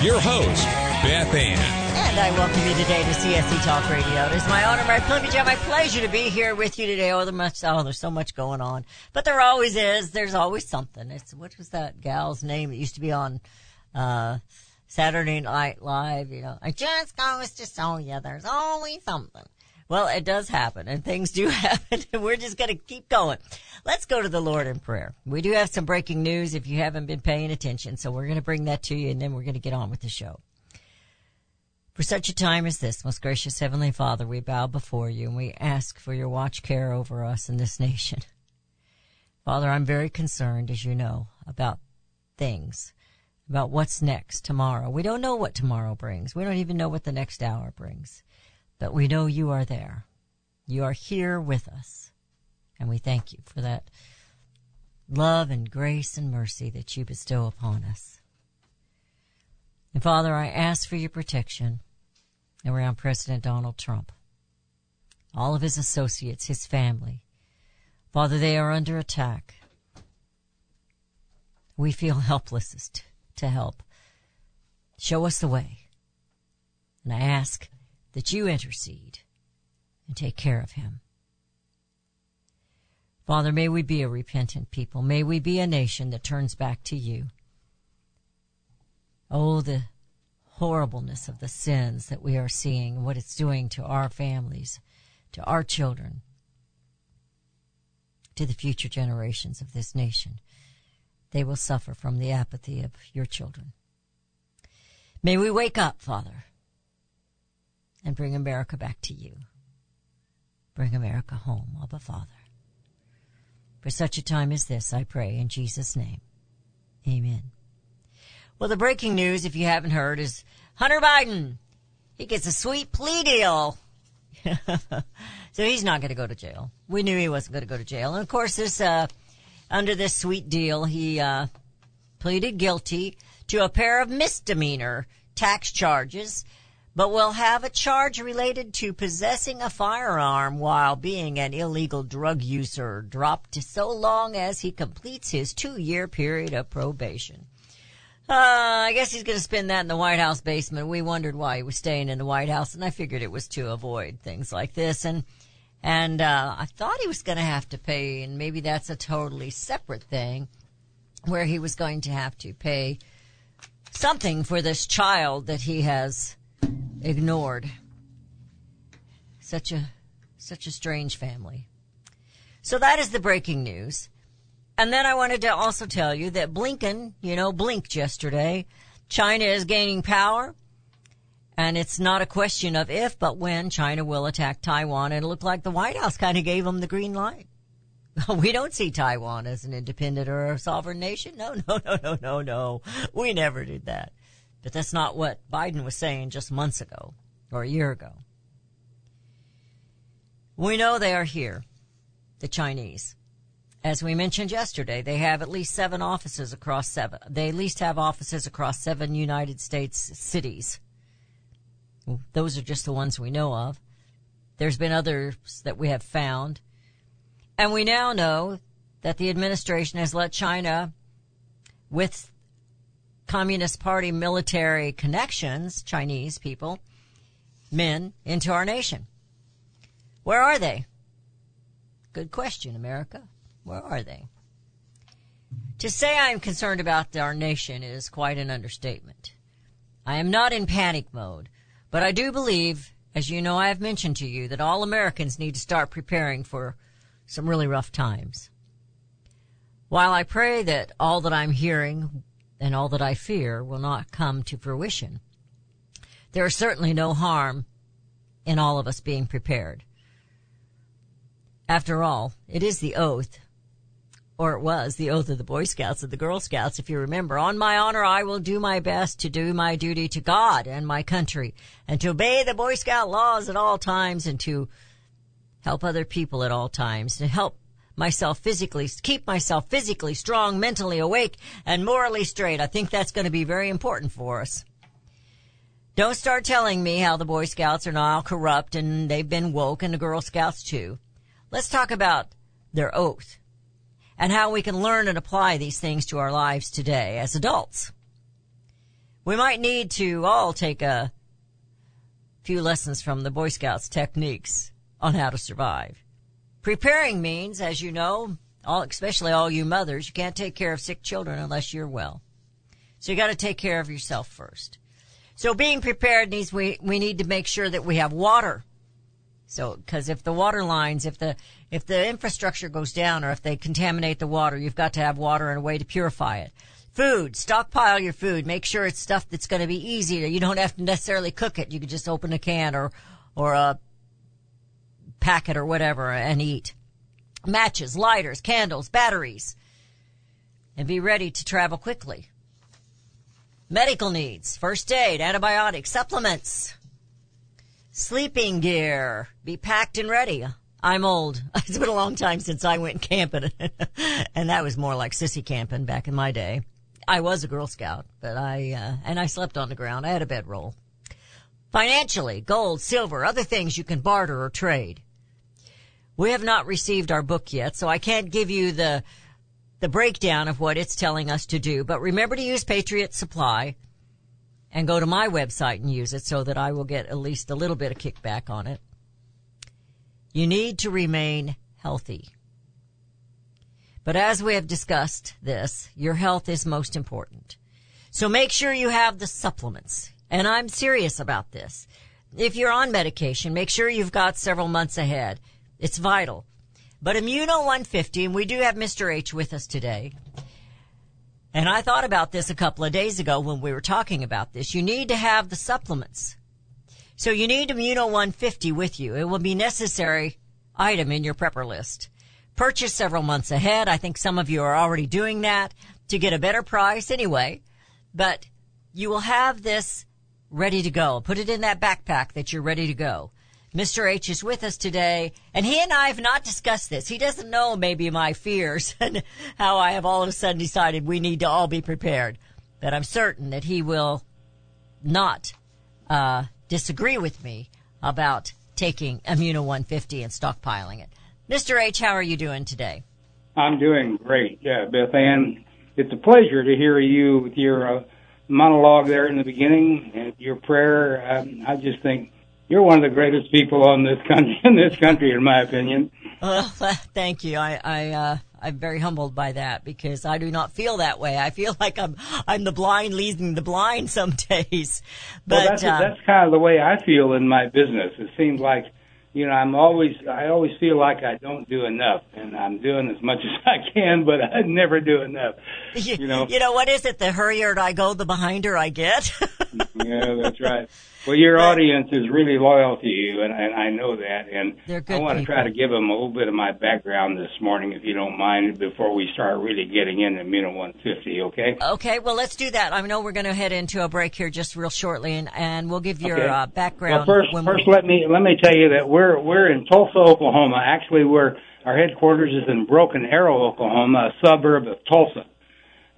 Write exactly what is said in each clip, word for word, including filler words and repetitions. Your host, Beth Ann. And I welcome you today to C S C Talk Radio. It is my honor, my privilege, and my pleasure to be here with you today. Oh, there's, oh, there's so much going on. But there always is. There's always something. It's, what was that gal's name that used to be on uh, Saturday Night Live? You know, I just goes to show you there's always something. Well, it does happen, and things do happen, and we're just going to keep going. Let's go to the Lord in prayer. We do have some breaking news if you haven't been paying attention, so we're going to bring that to you, and then we're going to get on with the show. For such a time as this, most gracious Heavenly Father, we bow before you, and we ask for your watch care over us and this nation. Father, I'm very concerned, as you know, about things, about what's next tomorrow. We don't know what tomorrow brings. We don't even know what the next hour brings. But we know you are there. You are here with us. And we thank you for that love and grace and mercy that you bestow upon us. And Father, I ask for your protection around President Donald Trump, all of his associates, his family. Father, they are under attack. We feel helpless to help. Show us the way. And I ask that you intercede and take care of him. Father, may we be a repentant people. May we be a nation that turns back to you. Oh, the horribleness of the sins that we are seeing, what it's doing to our families, to our children, to the future generations of this nation. They will suffer from the apathy of your children. May we wake up, Father, and bring America back to you. Bring America home, Abba Father. For such a time as this, I pray in Jesus' name. Amen. Well, the breaking news, if you haven't heard, is Hunter Biden. He gets a sweet plea deal. So he's not going to go to jail. We knew he wasn't going to go to jail. And, of course, this uh, under this sweet deal, he uh, pleaded guilty to a pair of misdemeanor tax charges, but will have a charge related to possessing a firearm while being an illegal drug user dropped so long as he completes his two-year period of probation. Uh, I guess he's going to spend that in the White House basement. We wondered why he was staying in the White House, and I figured it was to avoid things like this. And and uh, I thought he was going to have to pay, and maybe that's a totally separate thing, where he was going to have to pay something for this child that he has ignored. Such a such a strange family. So that is the breaking news. And then I wanted to also tell you that Blinken, you know, blinked yesterday. China is gaining power, and it's not a question of if, but when China will attack Taiwan. And it looked like the White House kind of gave them the green light. We don't see Taiwan as an independent or a sovereign nation. No, no, no, no, no, no. We never did that. But that's not what Biden was saying just months ago or a year ago. We know they are here, the Chinese. As we mentioned yesterday, they have at least seven offices across seven. They at least have offices across seven United States cities. Those are just the ones we know of. There's been others that we have found. And we now know that the administration has let China, with Communist Party military connections, Chinese people, men, into our nation. Where are they? Good question, America. Where are they? To say I am concerned about our nation is quite an understatement. I am not in panic mode, but I do believe, as you know I have mentioned to you, that all Americans need to start preparing for some really rough times. While I pray that all that I'm hearing and all that I fear will not come to fruition, there is certainly no harm in all of us being prepared. After all, it is the oath or it was the oath of the Boy Scouts and the Girl Scouts, if you remember. On my honor, I will do my best to do my duty to God and my country, and to obey the Boy Scout laws at all times, and to help other people at all times, to help myself physically, keep myself physically strong, mentally awake, and morally straight. I think that's going to be very important for us. Don't start telling me how the Boy Scouts are now corrupt and they've been woke, and the Girl Scouts too. Let's talk about their oath and how we can learn and apply these things to our lives today as adults. We might need to all take a few lessons from the Boy Scouts' techniques on how to survive. Preparing means, as you know, all, especially all you mothers, you can't take care of sick children unless you're well. So you got to take care of yourself first. So being prepared means we, we need to make sure that we have water. So, because if the water lines, if the if the infrastructure goes down, or if they contaminate the water, you've got to have water and a way to purify it. Food, stockpile your food. Make sure it's stuff that's going to be easy. You don't have to necessarily cook it. You can just open a can or or a packet or whatever and eat. Matches, lighters, candles, batteries, and be ready to travel quickly. Medical needs, first aid, antibiotics, supplements, sleeping gear, be packed and ready. I'm old. It's been a long time since I went camping, and that was more like sissy camping back in my day. I was a Girl Scout, but I uh, and I slept on the ground. I had a bedroll. Financially, gold, silver, other things you can barter or trade. We have not received our book yet, so I can't give you the the breakdown of what it's telling us to do. But remember to use Patriot Supply and go to my website and use it, so that I will get at least a little bit of kickback on it. You need to remain healthy. But as we have discussed this, your health is most important. So make sure you have the supplements. And I'm serious about this. If you're on medication, make sure you've got several months ahead. It's vital. But Immuno one fifty, and we do have Mister H with us today. And I thought about this a couple of days ago when we were talking about this. You need to have the supplements. So you need Immuno one fifty with you. It will be a necessary item in your prepper list. Purchase several months ahead. I think some of you are already doing that to get a better price anyway. But you will have this ready to go. Put it in that backpack that you're ready to go. Mister H is with us today, and he and I have not discussed this. He doesn't know maybe my fears and how I have all of a sudden decided we need to all be prepared. But I'm certain that he will not uh disagree with me about taking Immuno one fifty and stockpiling it. Mister H, how are you doing today? I'm doing great, yeah, Beth Ann. It's a pleasure to hear you with your uh, monologue there in the beginning and your prayer. Um, I just think you're one of the greatest people on this country, in this country, in my opinion. Well, thank you. I, I, uh, I'm very humbled by that, because I do not feel that way. I feel like I'm, I'm the blind leading the blind some days. But well, that's, um, that's kind of the way I feel in my business. It seems like, you know, I'm always, I always feel like I don't do enough, and I'm doing as much as I can, but I never do enough. You, you know, you know what is it? The hurrier I go, the behinder I get. Yeah, that's right. Well, your audience is really loyal to you, and, and I know that. And I want to try to give them a little bit of my background this morning, if you don't mind, before we start really getting into Immuno one fifty, okay? Okay, well, let's do that. I know we're going to head into a break here just real shortly, and, and we'll give your okay. uh, background. Well, first, when first we... let me let me tell you that we're we're in Tulsa, Oklahoma. Actually, we're our headquarters is in Broken Arrow, Oklahoma, a suburb of Tulsa,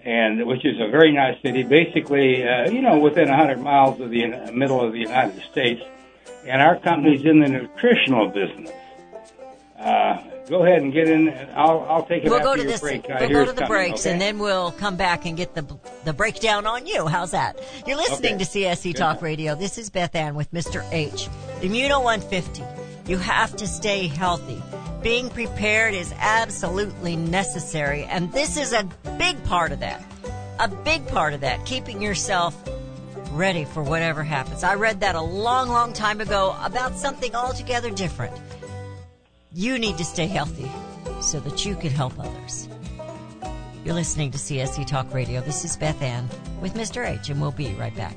and which is a very nice city, basically, uh, you know, within one hundred miles of the middle of the United States. And our company's in the nutritional business. Uh, go ahead and get in. I'll, I'll take it we'll after your break. We'll go to the breaks, okay? And then we'll come back and get the the breakdown on you. How's that? You're listening okay. to C S C Talk Radio. This is Beth Ann with Mister H. Immuno one fifty. You have to stay healthy. Being prepared is absolutely necessary, and this is a big part of that. A big part of that, keeping yourself ready for whatever happens. I read that a long, long time ago about something altogether different. You need to stay healthy so that you can help others. You're listening to C S C Talk Radio. This is Beth Ann with Mister H, and we'll be right back.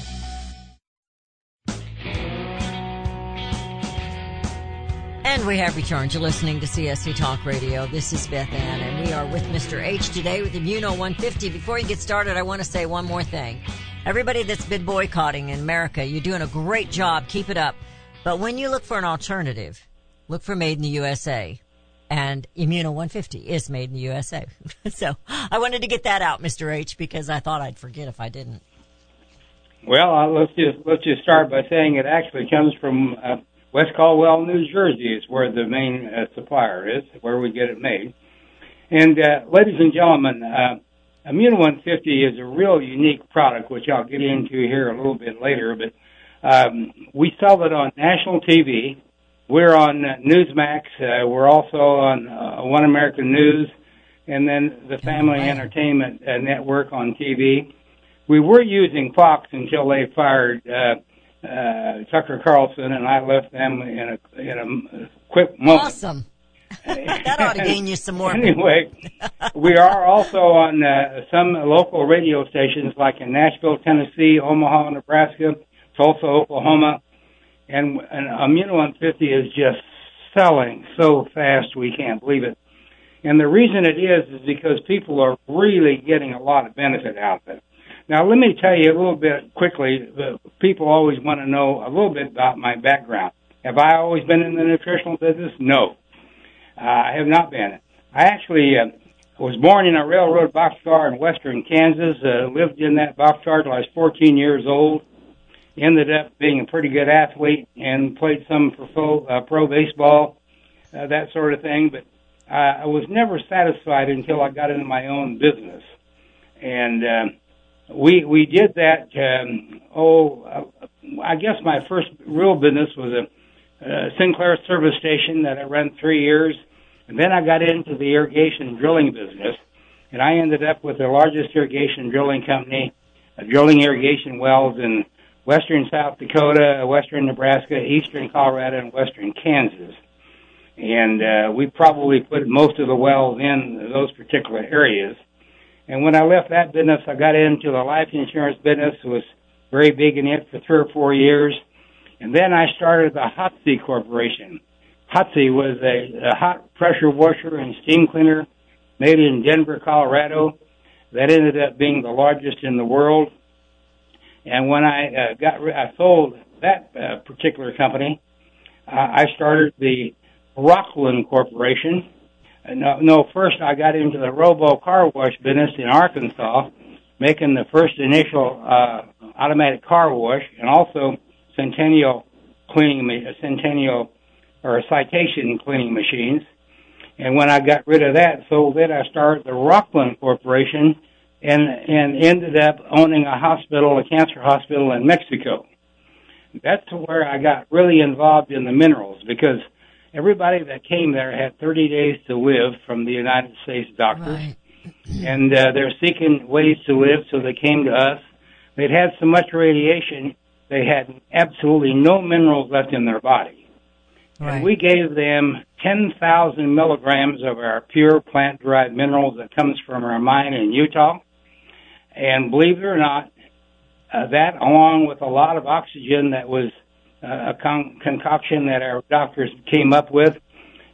And we have returned. You're listening to C S C Talk Radio. This is Beth Ann, and we are with Mister H today with Immuno one fifty. Before you get started, I want to say one more thing. Everybody that's been boycotting in America, you're doing a great job. Keep it up. But when you look for an alternative, look for Made in the U S A. And Immuno one fifty is Made in the U S A. So I wanted to get that out, Mister H, because I thought I'd forget if I didn't. Well, uh, let's just let's just start by saying it actually comes from... Uh West Caldwell, New Jersey is where the main uh, supplier is, where we get it made. And, uh, ladies and gentlemen, uh, Immuno one fifty is a real unique product, which I'll get into here a little bit later. But um, we sell it on national T V. We're on uh, Newsmax. Uh, we're also on uh, One American News, and then the Family Entertainment uh, Network on T V. We were using Fox until they fired uh Uh, Tucker Carlson, and I left them in a in a quick moment. Awesome. That ought to gain you some more. Anyway, we are also on uh, some local radio stations like in Nashville, Tennessee, Omaha, Nebraska, Tulsa, Oklahoma, and, and Immuno one fifty is just selling so fast we can't believe it. And the reason it is is because people are really getting a lot of benefit out of it. Now, let me tell you a little bit quickly. People always want to know a little bit about my background. Have I always been in the nutritional business? No, uh, I have not been. I actually uh, was born in a railroad boxcar in western Kansas, uh, lived in that boxcar till I was fourteen years old, ended up being a pretty good athlete and played some for full, uh, pro baseball, uh, that sort of thing. But uh, I was never satisfied until I got into my own business. And... Uh, We we did that, um, oh, I guess my first real business was a, a Sinclair service station that I ran three years. And then I got into the irrigation drilling business, and I ended up with the largest irrigation drilling company, uh, drilling irrigation wells in western South Dakota, western Nebraska, eastern Colorado, and western Kansas. And uh, we probably put most of the wells in those particular areas. And when I left that business, I got into the life insurance business. It was very big in it for three or four years. And then I started the Hotsey Corporation. Hotsey was a, a hot pressure washer and steam cleaner made in Denver, Colorado. That ended up being the largest in the world. And when I uh, got, re- I sold that uh, particular company, uh, I started the Rockland Corporation. Uh, no, no, first I got into the robo car wash business in Arkansas, making the first initial uh, automatic car wash, and also Centennial cleaning, ma- Centennial or Citation cleaning machines. And when I got rid of that, sold it, I started the Rockland Corporation, and and ended up owning a hospital, a cancer hospital in Mexico. That's where I got really involved in the minerals, because everybody that came there had thirty days to live from the United States doctors. Right. And uh, they're seeking ways to live, so they came to us. They'd had so much radiation, they had absolutely no minerals left in their body. Right. And we gave them ten thousand milligrams of our pure plant-derived minerals that comes from our mine in Utah. And believe it or not, uh, that, along with a lot of oxygen that was Uh, a con- concoction that our doctors came up with,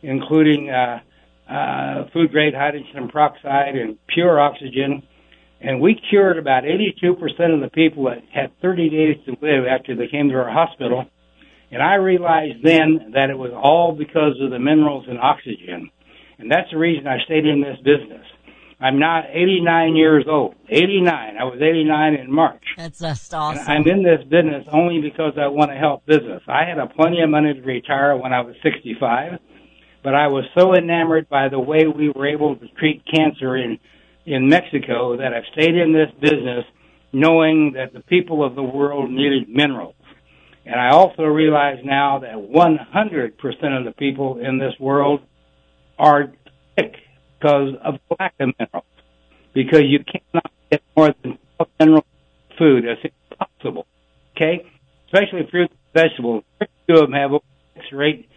including uh, uh, food-grade hydrogen peroxide and pure oxygen. And we cured about eighty-two percent of the people that had thirty days to live after they came to our hospital. And I realized then that it was all because of the minerals and oxygen. And that's the reason I stayed in this business. I'm now eighty-nine years old. eighty-nine. I was eighty-nine in March. That's just awesome. And I'm in this business only because I want to help business. I had a plenty of money to retire when I was sixty-five, but I was so enamored by the way we were able to treat cancer in, in Mexico that I've stayed in this business knowing that the people of the world needed minerals. And I also realize now that one hundred percent of the people in this world are sick because of the lack of minerals, because you cannot get more than mineral food. It's impossible, okay? Especially fruits and vegetables. Two of them have six or eight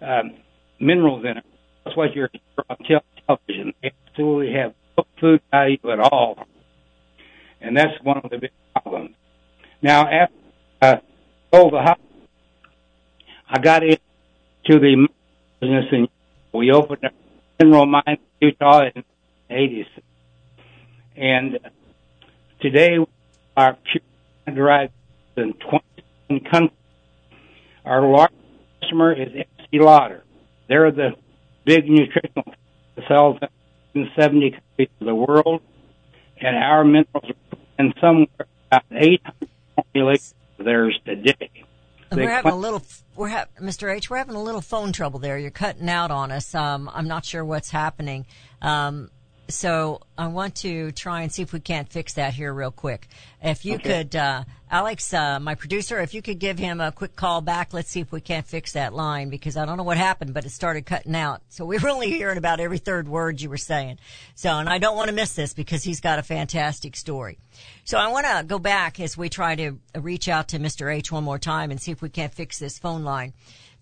um, minerals in it. That's what you're on television. They absolutely have no food value at all, and that's one of the big problems. Now, after I sold the house, I got into the business, and we opened up mineral mine in Utah in the eighties. And today, our pure derived in twenty-seven countries. Our largest customer is Estee Lauder. They're the big nutritional company that sells in seventy countries of the world. And our minerals are in somewhere about eight hundred formulations of theirs today. They we're having a little, we're ha- Mister H, we're having a little phone trouble there. You're cutting out on us. Um, I'm not sure what's happening. Um, so I want to try and see if we can't fix that here real quick. If you okay. could, uh, Alex, uh, my producer, if you could give him a quick call back, let's see if we can't fix that line, because I don't know what happened, but it started cutting out. So we were only hearing about every third word you were saying. So, and I don't want to miss this because he's got a fantastic story. So I want to go back as we try to reach out to Mister H one more time and see if we can't fix this phone line,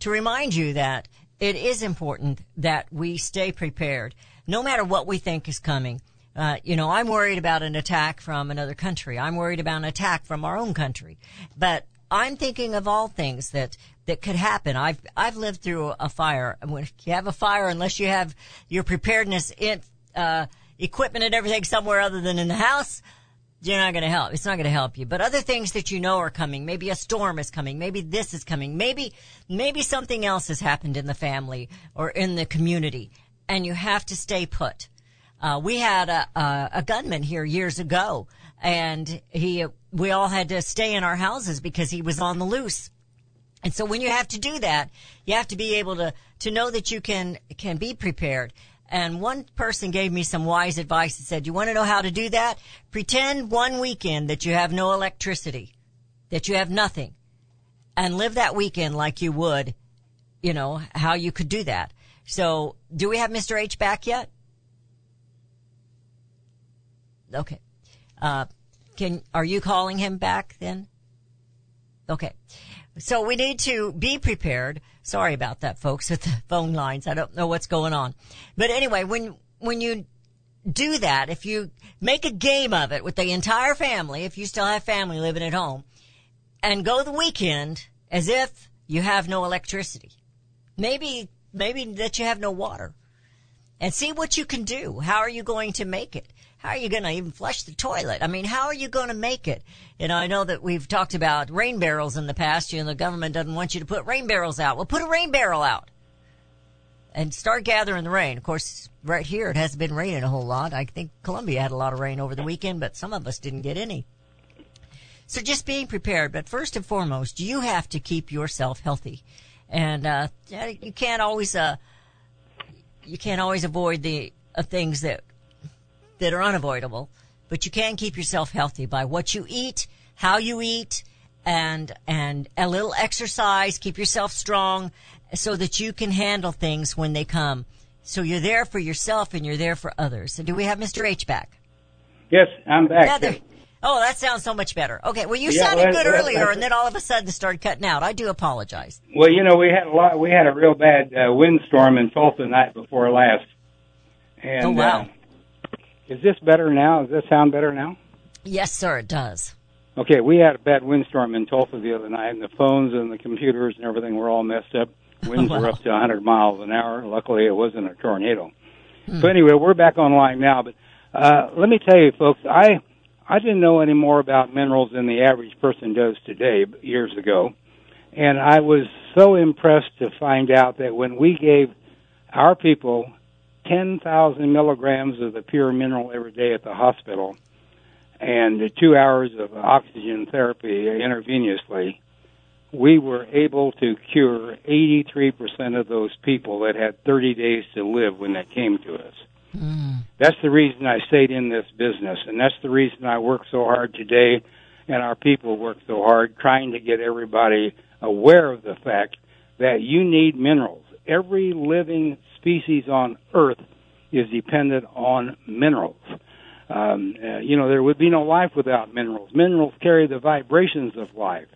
to remind you that it is important that we stay prepared, no matter what we think is coming. Uh, you know, I'm worried about an attack from another country. I'm worried about an attack from our own country. But I'm thinking of all things that, that could happen. I've, I've lived through a fire. And when you have a fire, unless you have your preparedness, in, uh, equipment and everything somewhere other than in the house, you're not going to help. It's not going to help you. But other things that you know are coming. Maybe a storm is coming. Maybe this is coming. Maybe, maybe something else has happened in the family or in the community. And you have to stay put. Uh, we had a, a, a gunman here years ago, and he, we all had to stay in our houses because he was on the loose. And so when you have to do that, you have to be able to, to know that you can, can be prepared. And one person gave me some wise advice and said, you want to know how to do that? Pretend one weekend that you have no electricity, that you have nothing. and live that weekend like you would, you know, how you could do that. So do we have Mister H back yet? Okay. Uh, can, are you calling him back then? Okay. So we need to be prepared. Sorry about that, folks, with the phone lines. I don't know what's going on. But anyway, when, when you do that, if you make a game of it with the entire family, if you still have family living at home, and go the weekend as if you have no electricity, maybe, maybe that you have no water, and see what you can do. How are you going to make it? How are you going to even flush the toilet? I mean, how are you going to make it? You know, I know that we've talked about rain barrels in the past. You know, the government doesn't want you to put rain barrels out. Well, put a rain barrel out and start gathering the rain. Of course, right here it hasn't been raining a whole lot. I think Columbia had a lot of rain over the weekend, but some of us didn't get any. So just being prepared. But first and foremost, you have to keep yourself healthy. And uh, you can't always uh, you can't always avoid the uh, things that that are unavoidable, but you can keep yourself healthy by what you eat, how you eat, and and a little exercise. Keep yourself strong so that you can handle things when they come. So you're there for yourself and you're there for others. And do we have Mister H back? Yes, I'm back. Yeah, there, oh, that sounds so much better. Okay, well, you yeah, sounded well, good well, earlier, well, and then all of a sudden it started cutting out. I do apologize. Well, you know, we had a lot. We had a real bad uh, windstorm in Tulsa the night before last. And, oh, wow. Uh, Is this better now? Does this sound better now? Yes, sir, it does. Okay, we had a bad windstorm in Tulsa the other night, and the phones and the computers and everything were all messed up. Winds oh, wow. were up to one hundred miles an hour. Luckily, it wasn't a tornado. Hmm. So anyway, we're back online now. But uh, let me tell you, folks, I I didn't know any more about minerals than the average person does today, years ago. And I was so impressed to find out that when we gave our people ten thousand milligrams of the pure mineral every day at the hospital and two hours of oxygen therapy intravenously, we were able to cure eighty-three percent of those people that had thirty days to live when that came to us. Mm. That's the reason I stayed in this business, and that's the reason I work so hard today and our people work so hard trying to get everybody aware of the fact that you need minerals. Every living species on Earth is dependent on minerals. Um, uh, you know, there would be no life without minerals. Minerals carry the vibrations of life.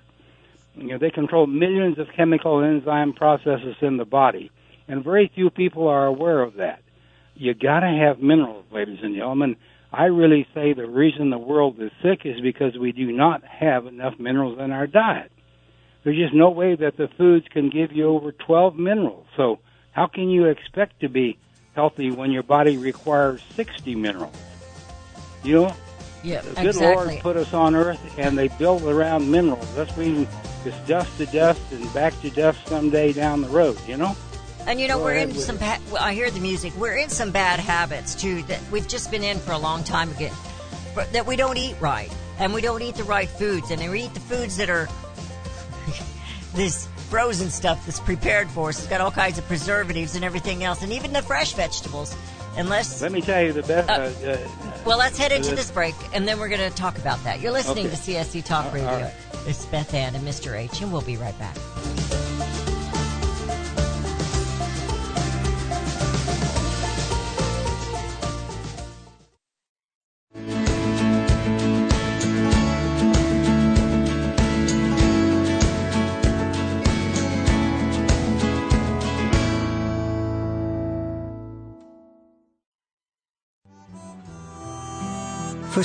You know, they control millions of chemical enzyme processes in the body, and very few people are aware of that. You got to have minerals, ladies and gentlemen. I really say the reason the world is sick is because we do not have enough minerals in our diet. There's just no way that the foods can give you over twelve minerals. So how can you expect to be healthy when your body requires sixty minerals? You know, yeah, the good exactly. Lord put us on Earth, and they build around minerals. That's mean it's dust to dust and back to dust someday down the road, you know? And, you know, Go we're in some bad, I hear the music, we're in some bad habits, too, that we've just been in for a long time again, that we don't eat right, and we don't eat the right foods, and we eat the foods that are this frozen stuff that's prepared for us. It's got all kinds of preservatives and everything else, and even the fresh vegetables. Unless let me tell you the best. Uh, uh, uh, well, let's head into this break, and then we're going to talk about that. You're listening okay. to C S C Talk all, Radio. All right. It's Beth Ann and Mister H, and we'll be right back. For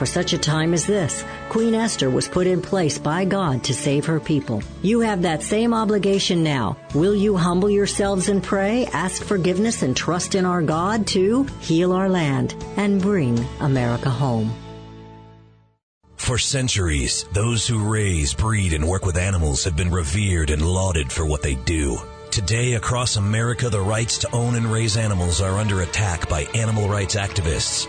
For such a time as this, Queen Esther was put in place by God to save her people. You have that same obligation now. Will you humble yourselves and pray, ask forgiveness, and trust in our God to heal our land and bring America home? For centuries, those who raise, breed, and work with animals have been revered and lauded for what they do. Today, across America, the rights to own and raise animals are under attack by animal rights activists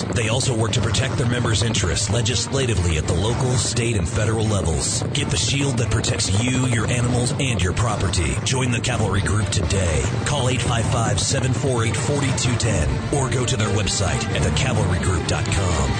They also work to protect their members' interests legislatively at the local, state, and federal levels. Get the shield that protects you, your animals, and your property. Join the Cavalry Group today. Call eight five five, seven four eight, four two one zero or go to their website at the cavalry group dot com.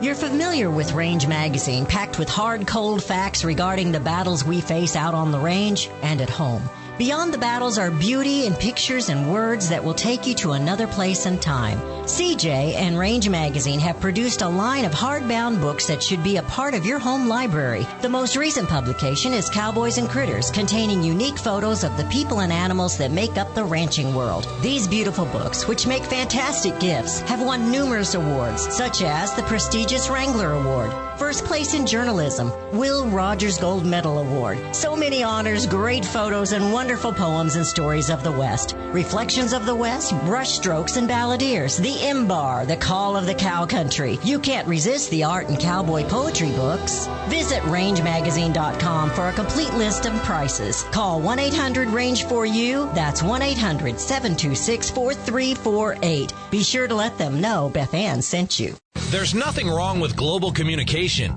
You're familiar with Range Magazine, packed with hard, cold facts regarding the battles we face out on the range and at home. Beyond the battles are beauty and pictures and words that will take you to another place and time. C J and Range Magazine have produced a line of hardbound books that should be a part of your home library. The most recent publication is Cowboys and Critters, containing unique photos of the people and animals that make up the ranching world. These beautiful books, which make fantastic gifts, have won numerous awards, such as the prestigious Wrangler Award, first place in journalism, Will Rogers Gold Medal Award. So many honors, great photos, and wonderful poems and stories of the West. Reflections of the West, Brushstrokes and Balladeers, The M-Bar, The Call of the Cow Country. You can't resist the art and cowboy poetry books. Visit range magazine dot com for a complete list of prices. Call one eight hundred range four U. That's one eight hundred, seven two six, four three four eight. Be sure to let them know Beth Ann sent you. There's nothing wrong with global communication.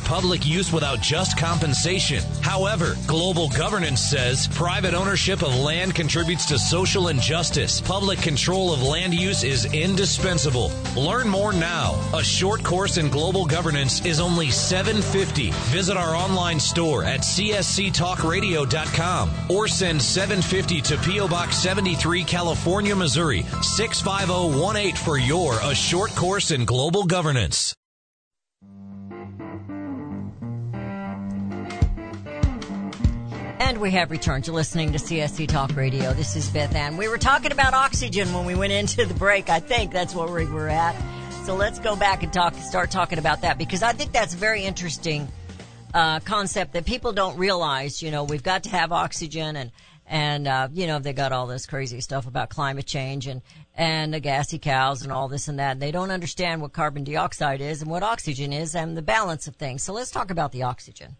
public use without just compensation. However, global governance says private ownership of land contributes to social injustice. Public control of land use is indispensable. Learn more now. A Short Course in Global Governance is only seven dollars and fifty cents. Visit our online store at C S C talk radio dot com or send seven dollars and fifty cents to P O Box seventy-three, California, Missouri six five zero one eight for your A Short Course in Global Governance. Governance. And we have returned to listening to C S C Talk Radio. This is Beth Ann. We were talking about oxygen when we went into the break. I think that's where we were at. So let's go back and talk. Start talking about that, because I think that's a very interesting uh, concept that people don't realize. You know, we've got to have oxygen, and and uh, you know, they got all this crazy stuff about climate change and. and the gassy cows and all this and that. And they don't understand what carbon dioxide is and what oxygen is and the balance of things. So let's talk about the oxygen.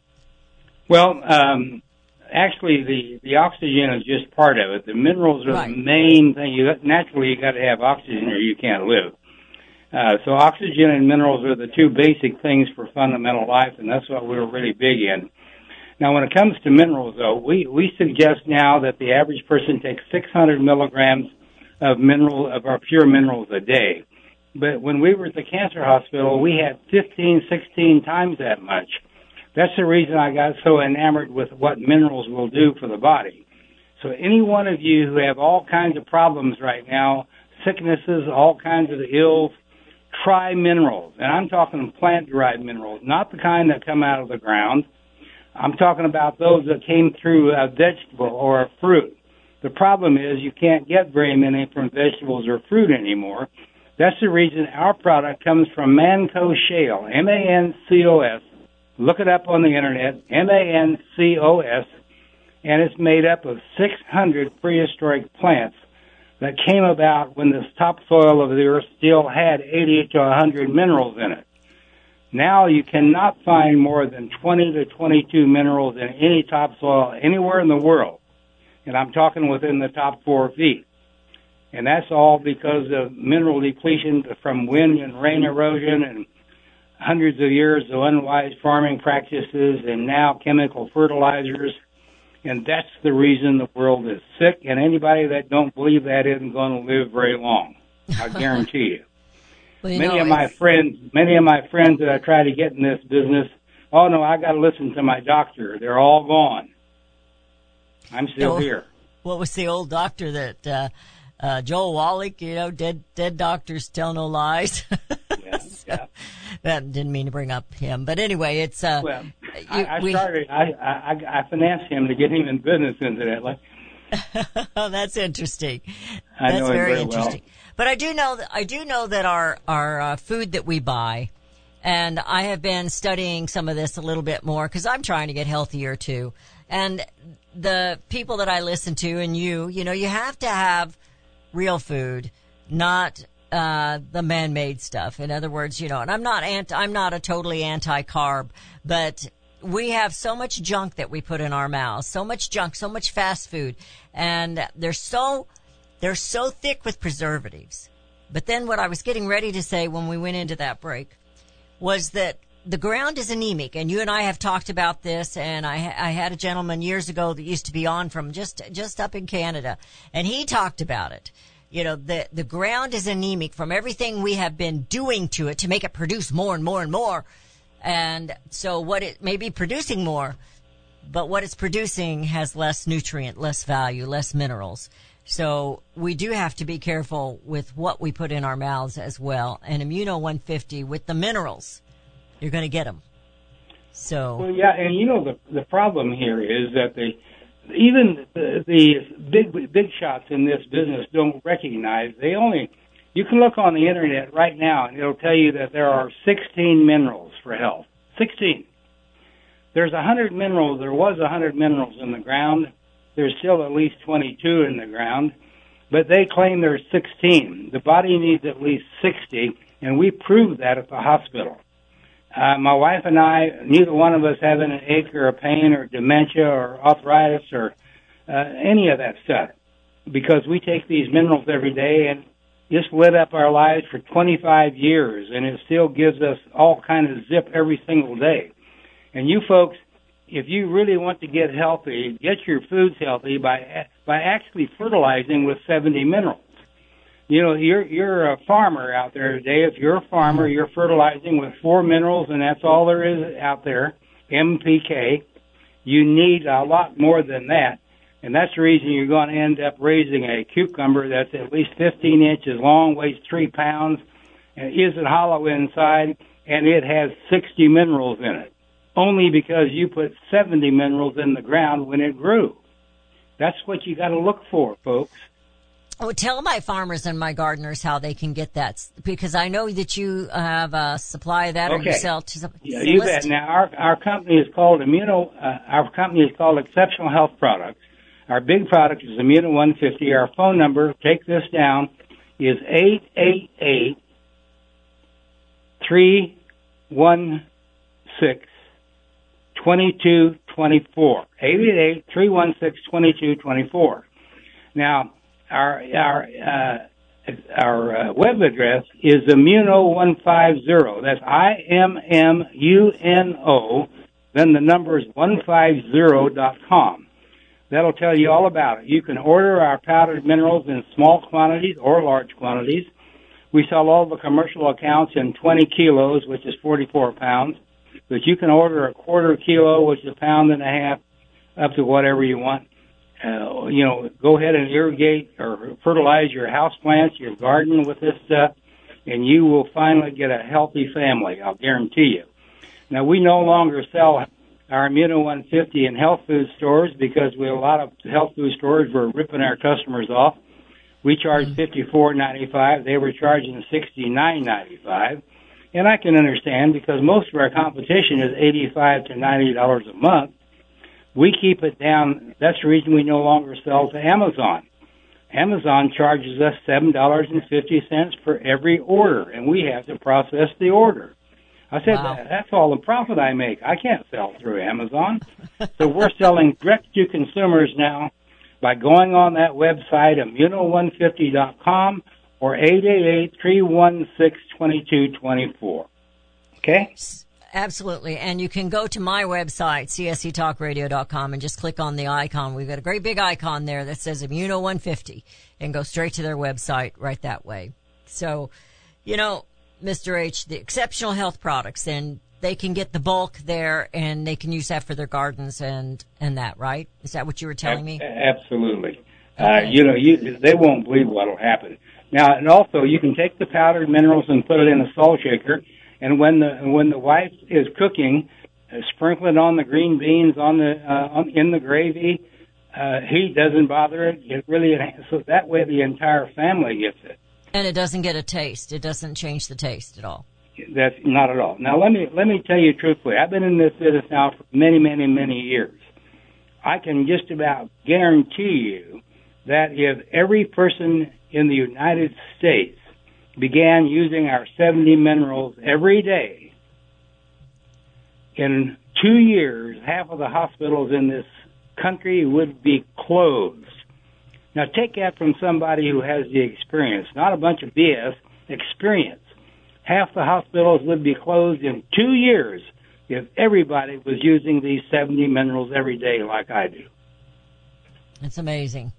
Well, um, actually, the, the oxygen is just part of it. The minerals are right. The main thing. You, naturally, you got to have oxygen or you can't live. Uh, so oxygen and minerals are the two basic things for fundamental life, and that's what we're really big in. Now, when it comes to minerals, though, we, we suggest now that the average person takes six hundred milligrams of mineral of our pure minerals a day. But when we were at the cancer hospital, we had fifteen, sixteen times that much. That's the reason I got so enamored with what minerals will do for the body. So any one of you who have all kinds of problems right now, sicknesses, all kinds of ills, try minerals. And I'm talking plant-derived minerals, not the kind that come out of the ground. I'm talking about those that came through a vegetable or a fruit. The problem is you can't get very many from vegetables or fruit anymore. That's the reason our product comes from Mancos Shale, M A N C O S. Look it up on the internet, M A N C O S, and it's made up of six hundred prehistoric plants that came about when this topsoil of the earth still had eighty to one hundred minerals in it. Now you cannot find more than twenty to twenty-two minerals in any topsoil anywhere in the world, and I'm talking within the top four feet. And that's all because of mineral depletion from wind and rain erosion and hundreds of years of unwise farming practices and now chemical fertilizers. And that's the reason the world is sick, and anybody that don't believe that isn't going to live very long, I guarantee you. Well, you many know, of my it's... friends, many of my friends that I try to get in this business, oh no, I got to listen to my doctor. They're all gone. I'm still old, here. What was the old doctor that uh, uh, Joel Wallach? You know, dead dead doctors tell no lies. Yeah, so, yeah. That didn't mean to bring up him, but anyway, it's. Uh, well, you, I, I we... started. I, I I financed him to get him in business, incidentally. Oh, that's interesting. I that's know very, very interesting. Well. But I do know that I do know that our our uh, food that we buy, and I have been studying some of this a little bit more because I'm trying to get healthier too. And the people that I listen to, and you, you know, you have to have real food, not uh, the man-made stuff. In other words, you know, and I'm not anti, I'm not a totally anti-carb, but we have so much junk that we put in our mouths, so much junk, so much fast food, and they're so. They're so thick with preservatives. But then what I was getting ready to say when we went into that break was that the ground is anemic, and you and I have talked about this, and I, I had a gentleman years ago that used to be on from just just up in Canada, and he talked about it. You know, the, the ground is anemic from everything we have been doing to it to make it produce more and more and more. And so what it may be producing more, but what it's producing has less nutrient, less value, less minerals. So we do have to be careful with what we put in our mouths as well. And Immuno one fifty with the minerals, you're going to get them. So well, yeah, and you know the the problem here is that the even the, the big big shots in this business don't recognize. They only you can look on the internet right now, and it'll tell you that there are sixteen minerals for health. sixteen. There's one hundred minerals. There was one hundred minerals in the ground. There's still at least twenty-two in the ground, but they claim there's sixteen. The body needs at least sixty, and we proved that at the hospital. Uh, my wife and I, neither one of us having an ache or a pain or dementia or arthritis or uh, any of that stuff, because we take these minerals every day and just lit up our lives for twenty-five years, and it still gives us all kind of zip every single day. And you folks, if you really want to get healthy, get your foods healthy by by actually fertilizing with seventy minerals. You know, you're you're a farmer out there today. If you're a farmer, you're fertilizing with four minerals, and that's all there is out there, M P K. You need a lot more than that, and that's the reason you're going to end up raising a cucumber that's at least fifteen inches long, weighs three pounds, and isn't hollow inside, and it has sixty minerals in it. Only because you put seventy minerals in the ground when it grew. That's what you got to look for, folks. Oh, tell my farmers and my gardeners how they can get that, because I know that you have a supply of that, okay, or you sell to some. Yeah, you bet. Now, our, our company is called Immuno. Uh, our company is called Exceptional Health Products. Our big product is Immuno one fifty. Our phone number, take this down, is eight eight eight three one six. twenty-two twenty-four, eight eight eight, three one six, two two two four. Now, our our uh, our uh, web address is Immuno one fifty. That's I M M U N O, then the number is one fifty dot com. That'll tell you all about it. You can order our powdered minerals in small quantities or large quantities. We sell all the commercial accounts in twenty kilos, which is forty-four pounds. But you can order a quarter kilo, which is a pound and a half, up to whatever you want. Uh, you know, go ahead and irrigate or fertilize your house plants, your garden with this stuff, and you will finally get a healthy family, I'll guarantee you. Now, we no longer sell our Immuno one fifty in health food stores because we a lot of health food stores were ripping our customers off. We charged fifty-four ninety-five. They were charging sixty-nine ninety-five. And I can understand, because most of our competition is eighty-five to ninety dollars a month. We keep it down. That's the reason we no longer sell to Amazon. Amazon charges us seven dollars and fifty cents for every order, and we have to process the order. I said, wow. That's all the profit I make. I can't sell through Amazon. So we're selling direct to consumers now by going on that website, immuno one fifty dot com or eight eight eight, three one six, two two two four. Okay? Absolutely. And you can go to my website, C S C talk radio dot com, and just click on the icon. We've got a great big icon there that says Immuno one fifty, and go straight to their website right that way. So, you know, Mister H, the Exceptional Health Products, and they can get the bulk there, and they can use that for their gardens and, and that, right? Is that what you were telling me? Absolutely. Okay. Uh, you know, you, they won't believe what will happen. Now, and also, you can take the powdered minerals and put it in a salt shaker. And when the when the wife is cooking, uh, sprinkle it on the green beans on the uh, on, in the gravy. Uh, heat doesn't bother it. It really so that way the entire family gets it. And it doesn't get a taste. It doesn't change the taste at all. That's not at all. Now let me let me tell you truthfully. I've been in this business now for many many many years. I can just about guarantee you that if every person in the United States began using our seventy minerals every day, in two years, half of the hospitals in this country would be closed. Now, take that from somebody who has the experience, not a bunch of B S, experience. Half the hospitals would be closed in two years if everybody was using these seventy minerals every day like I do. That's amazing.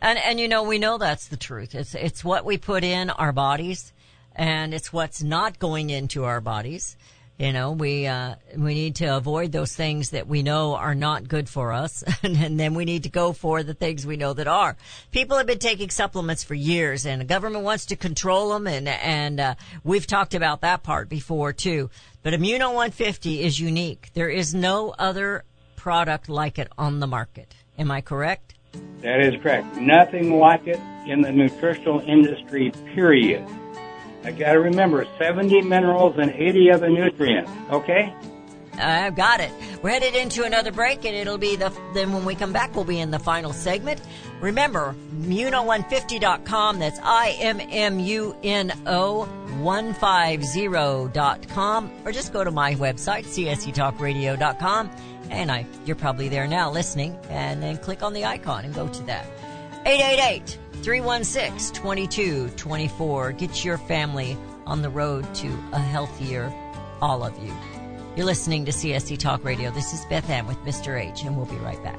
And, and you know, we know that's the truth. It's it's what we put in our bodies, and it's what's not going into our bodies. You know, we uh, we need to avoid those things that we know are not good for us, and, and then we need to go for the things we know that are. People have been taking supplements for years, and the government wants to control them, and, and uh, we've talked about that part before, too. But Immuno one fifty is unique. There is no other product like it on the market. Am I correct? That is correct. Nothing like it in the nutritional industry, period. I got to remember, seventy minerals and eighty other nutrients, okay? I've got it. We're headed into another break, and it'll be the, then when we come back, we'll be in the final segment. Remember, immuno one fifty dot com, that's I M M U N O one fifty dot com, or just go to my website, C S C talk radio dot com. And I, you're probably there now listening, and then click on the icon and go to that. eight eight eight, three one six, two two two four. Get your family on the road to a healthier, all of you. You're listening to C S C Talk Radio. This is Beth Ann with Mister H, and we'll be right back.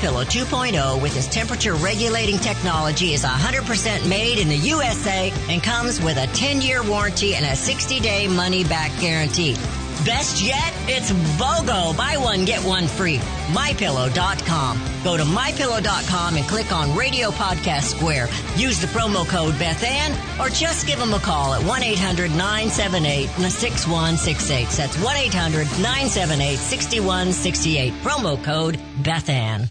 Pillow two point oh with its temperature-regulating technology is one hundred percent made in the U S A and comes with a ten-year warranty and a sixty-day money-back guarantee. Best yet, it's BOGO. Buy one, get one free. My pillow dot com. Go to my pillow dot com and click on Radio Podcast Square. Use the promo code Bethann or just give them a call at one eight hundred nine seven eight six one six eight. That's one eight hundred nine seven eight six one six eight. Promo code Bethann.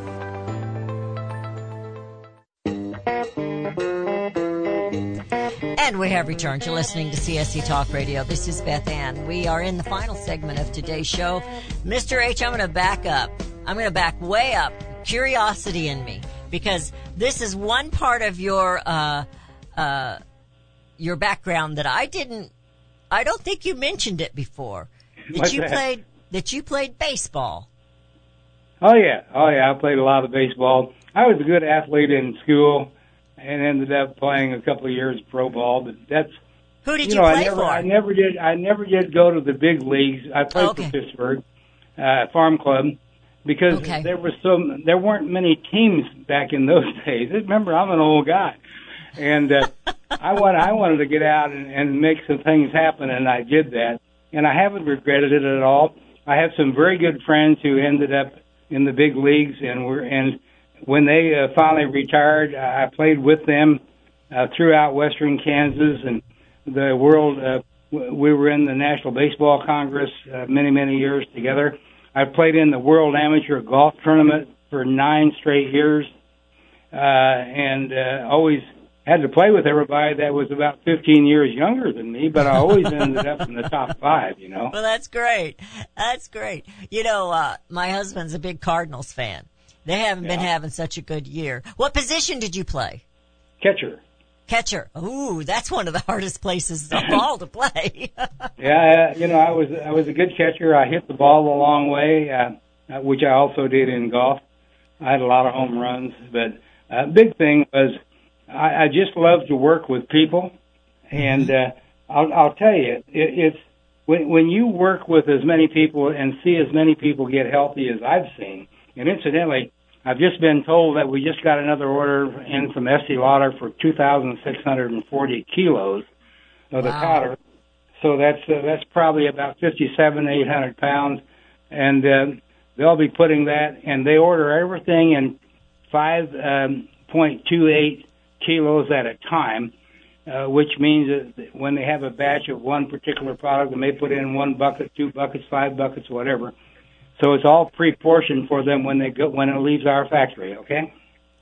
And we have returned. You're listening to C S C Talk Radio. This is Beth Ann. We are in the final segment of today's show. Mister H, I'm going to back up. I'm going to back way up. Curiosity in me, because this is one part of your uh, uh, your background that I didn't. I don't think you mentioned it before. That What's you that? played. That you played baseball. Oh yeah, oh yeah. I played a lot of baseball. I was a good athlete in school. And ended up playing a couple of years pro ball, but that's who did you, know, you play I never, for? I never did. I never did go to the big leagues. I played okay. for Pittsburgh uh, Farm Club because okay. there was some. There weren't many teams back in those days. Remember, I'm an old guy, and uh, I wanted. I wanted to get out and, and make some things happen, and I did that, and I haven't regretted it at all. I have some very good friends who ended up in the big leagues, and were and. When they uh, finally retired, I played with them uh, throughout Western Kansas and the world. Uh, we were in the National Baseball Congress uh, many, many years together. I played in the World Amateur Golf Tournament for nine straight years uh, and uh, always had to play with everybody that was about fifteen years younger than me, but I always ended up in the top five, you know. Well, that's great. That's great. You know, uh, my husband's a big Cardinals fan. They haven't yeah. been having such a good year. What position did you play? Catcher. Catcher. Ooh, that's one of the hardest places of all to play. yeah, you know, I was I was a good catcher. I hit the ball a long way, uh, which I also did in golf. I had a lot of home runs, but a big thing was I, I just love to work with people. And uh, I'll, I'll tell you, it, it's when when you work with as many people and see as many people get healthy as I've seen. And incidentally, I've just been told that we just got another order in from Estee Lauder for two thousand six hundred forty kilos of the wow. powder. So that's uh, that's probably about fifty-seven, eight hundred pounds. And uh, they'll be putting that, and they order everything in five point two eight kilos at a time, uh, which means that when they have a batch of one particular product, they may put in one bucket, two buckets, five buckets, whatever. So it's all pre-portioned for them when they go when it leaves our factory. Okay.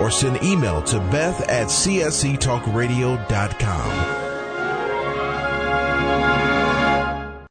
Or send email to Beth at c s c talk radio dot com.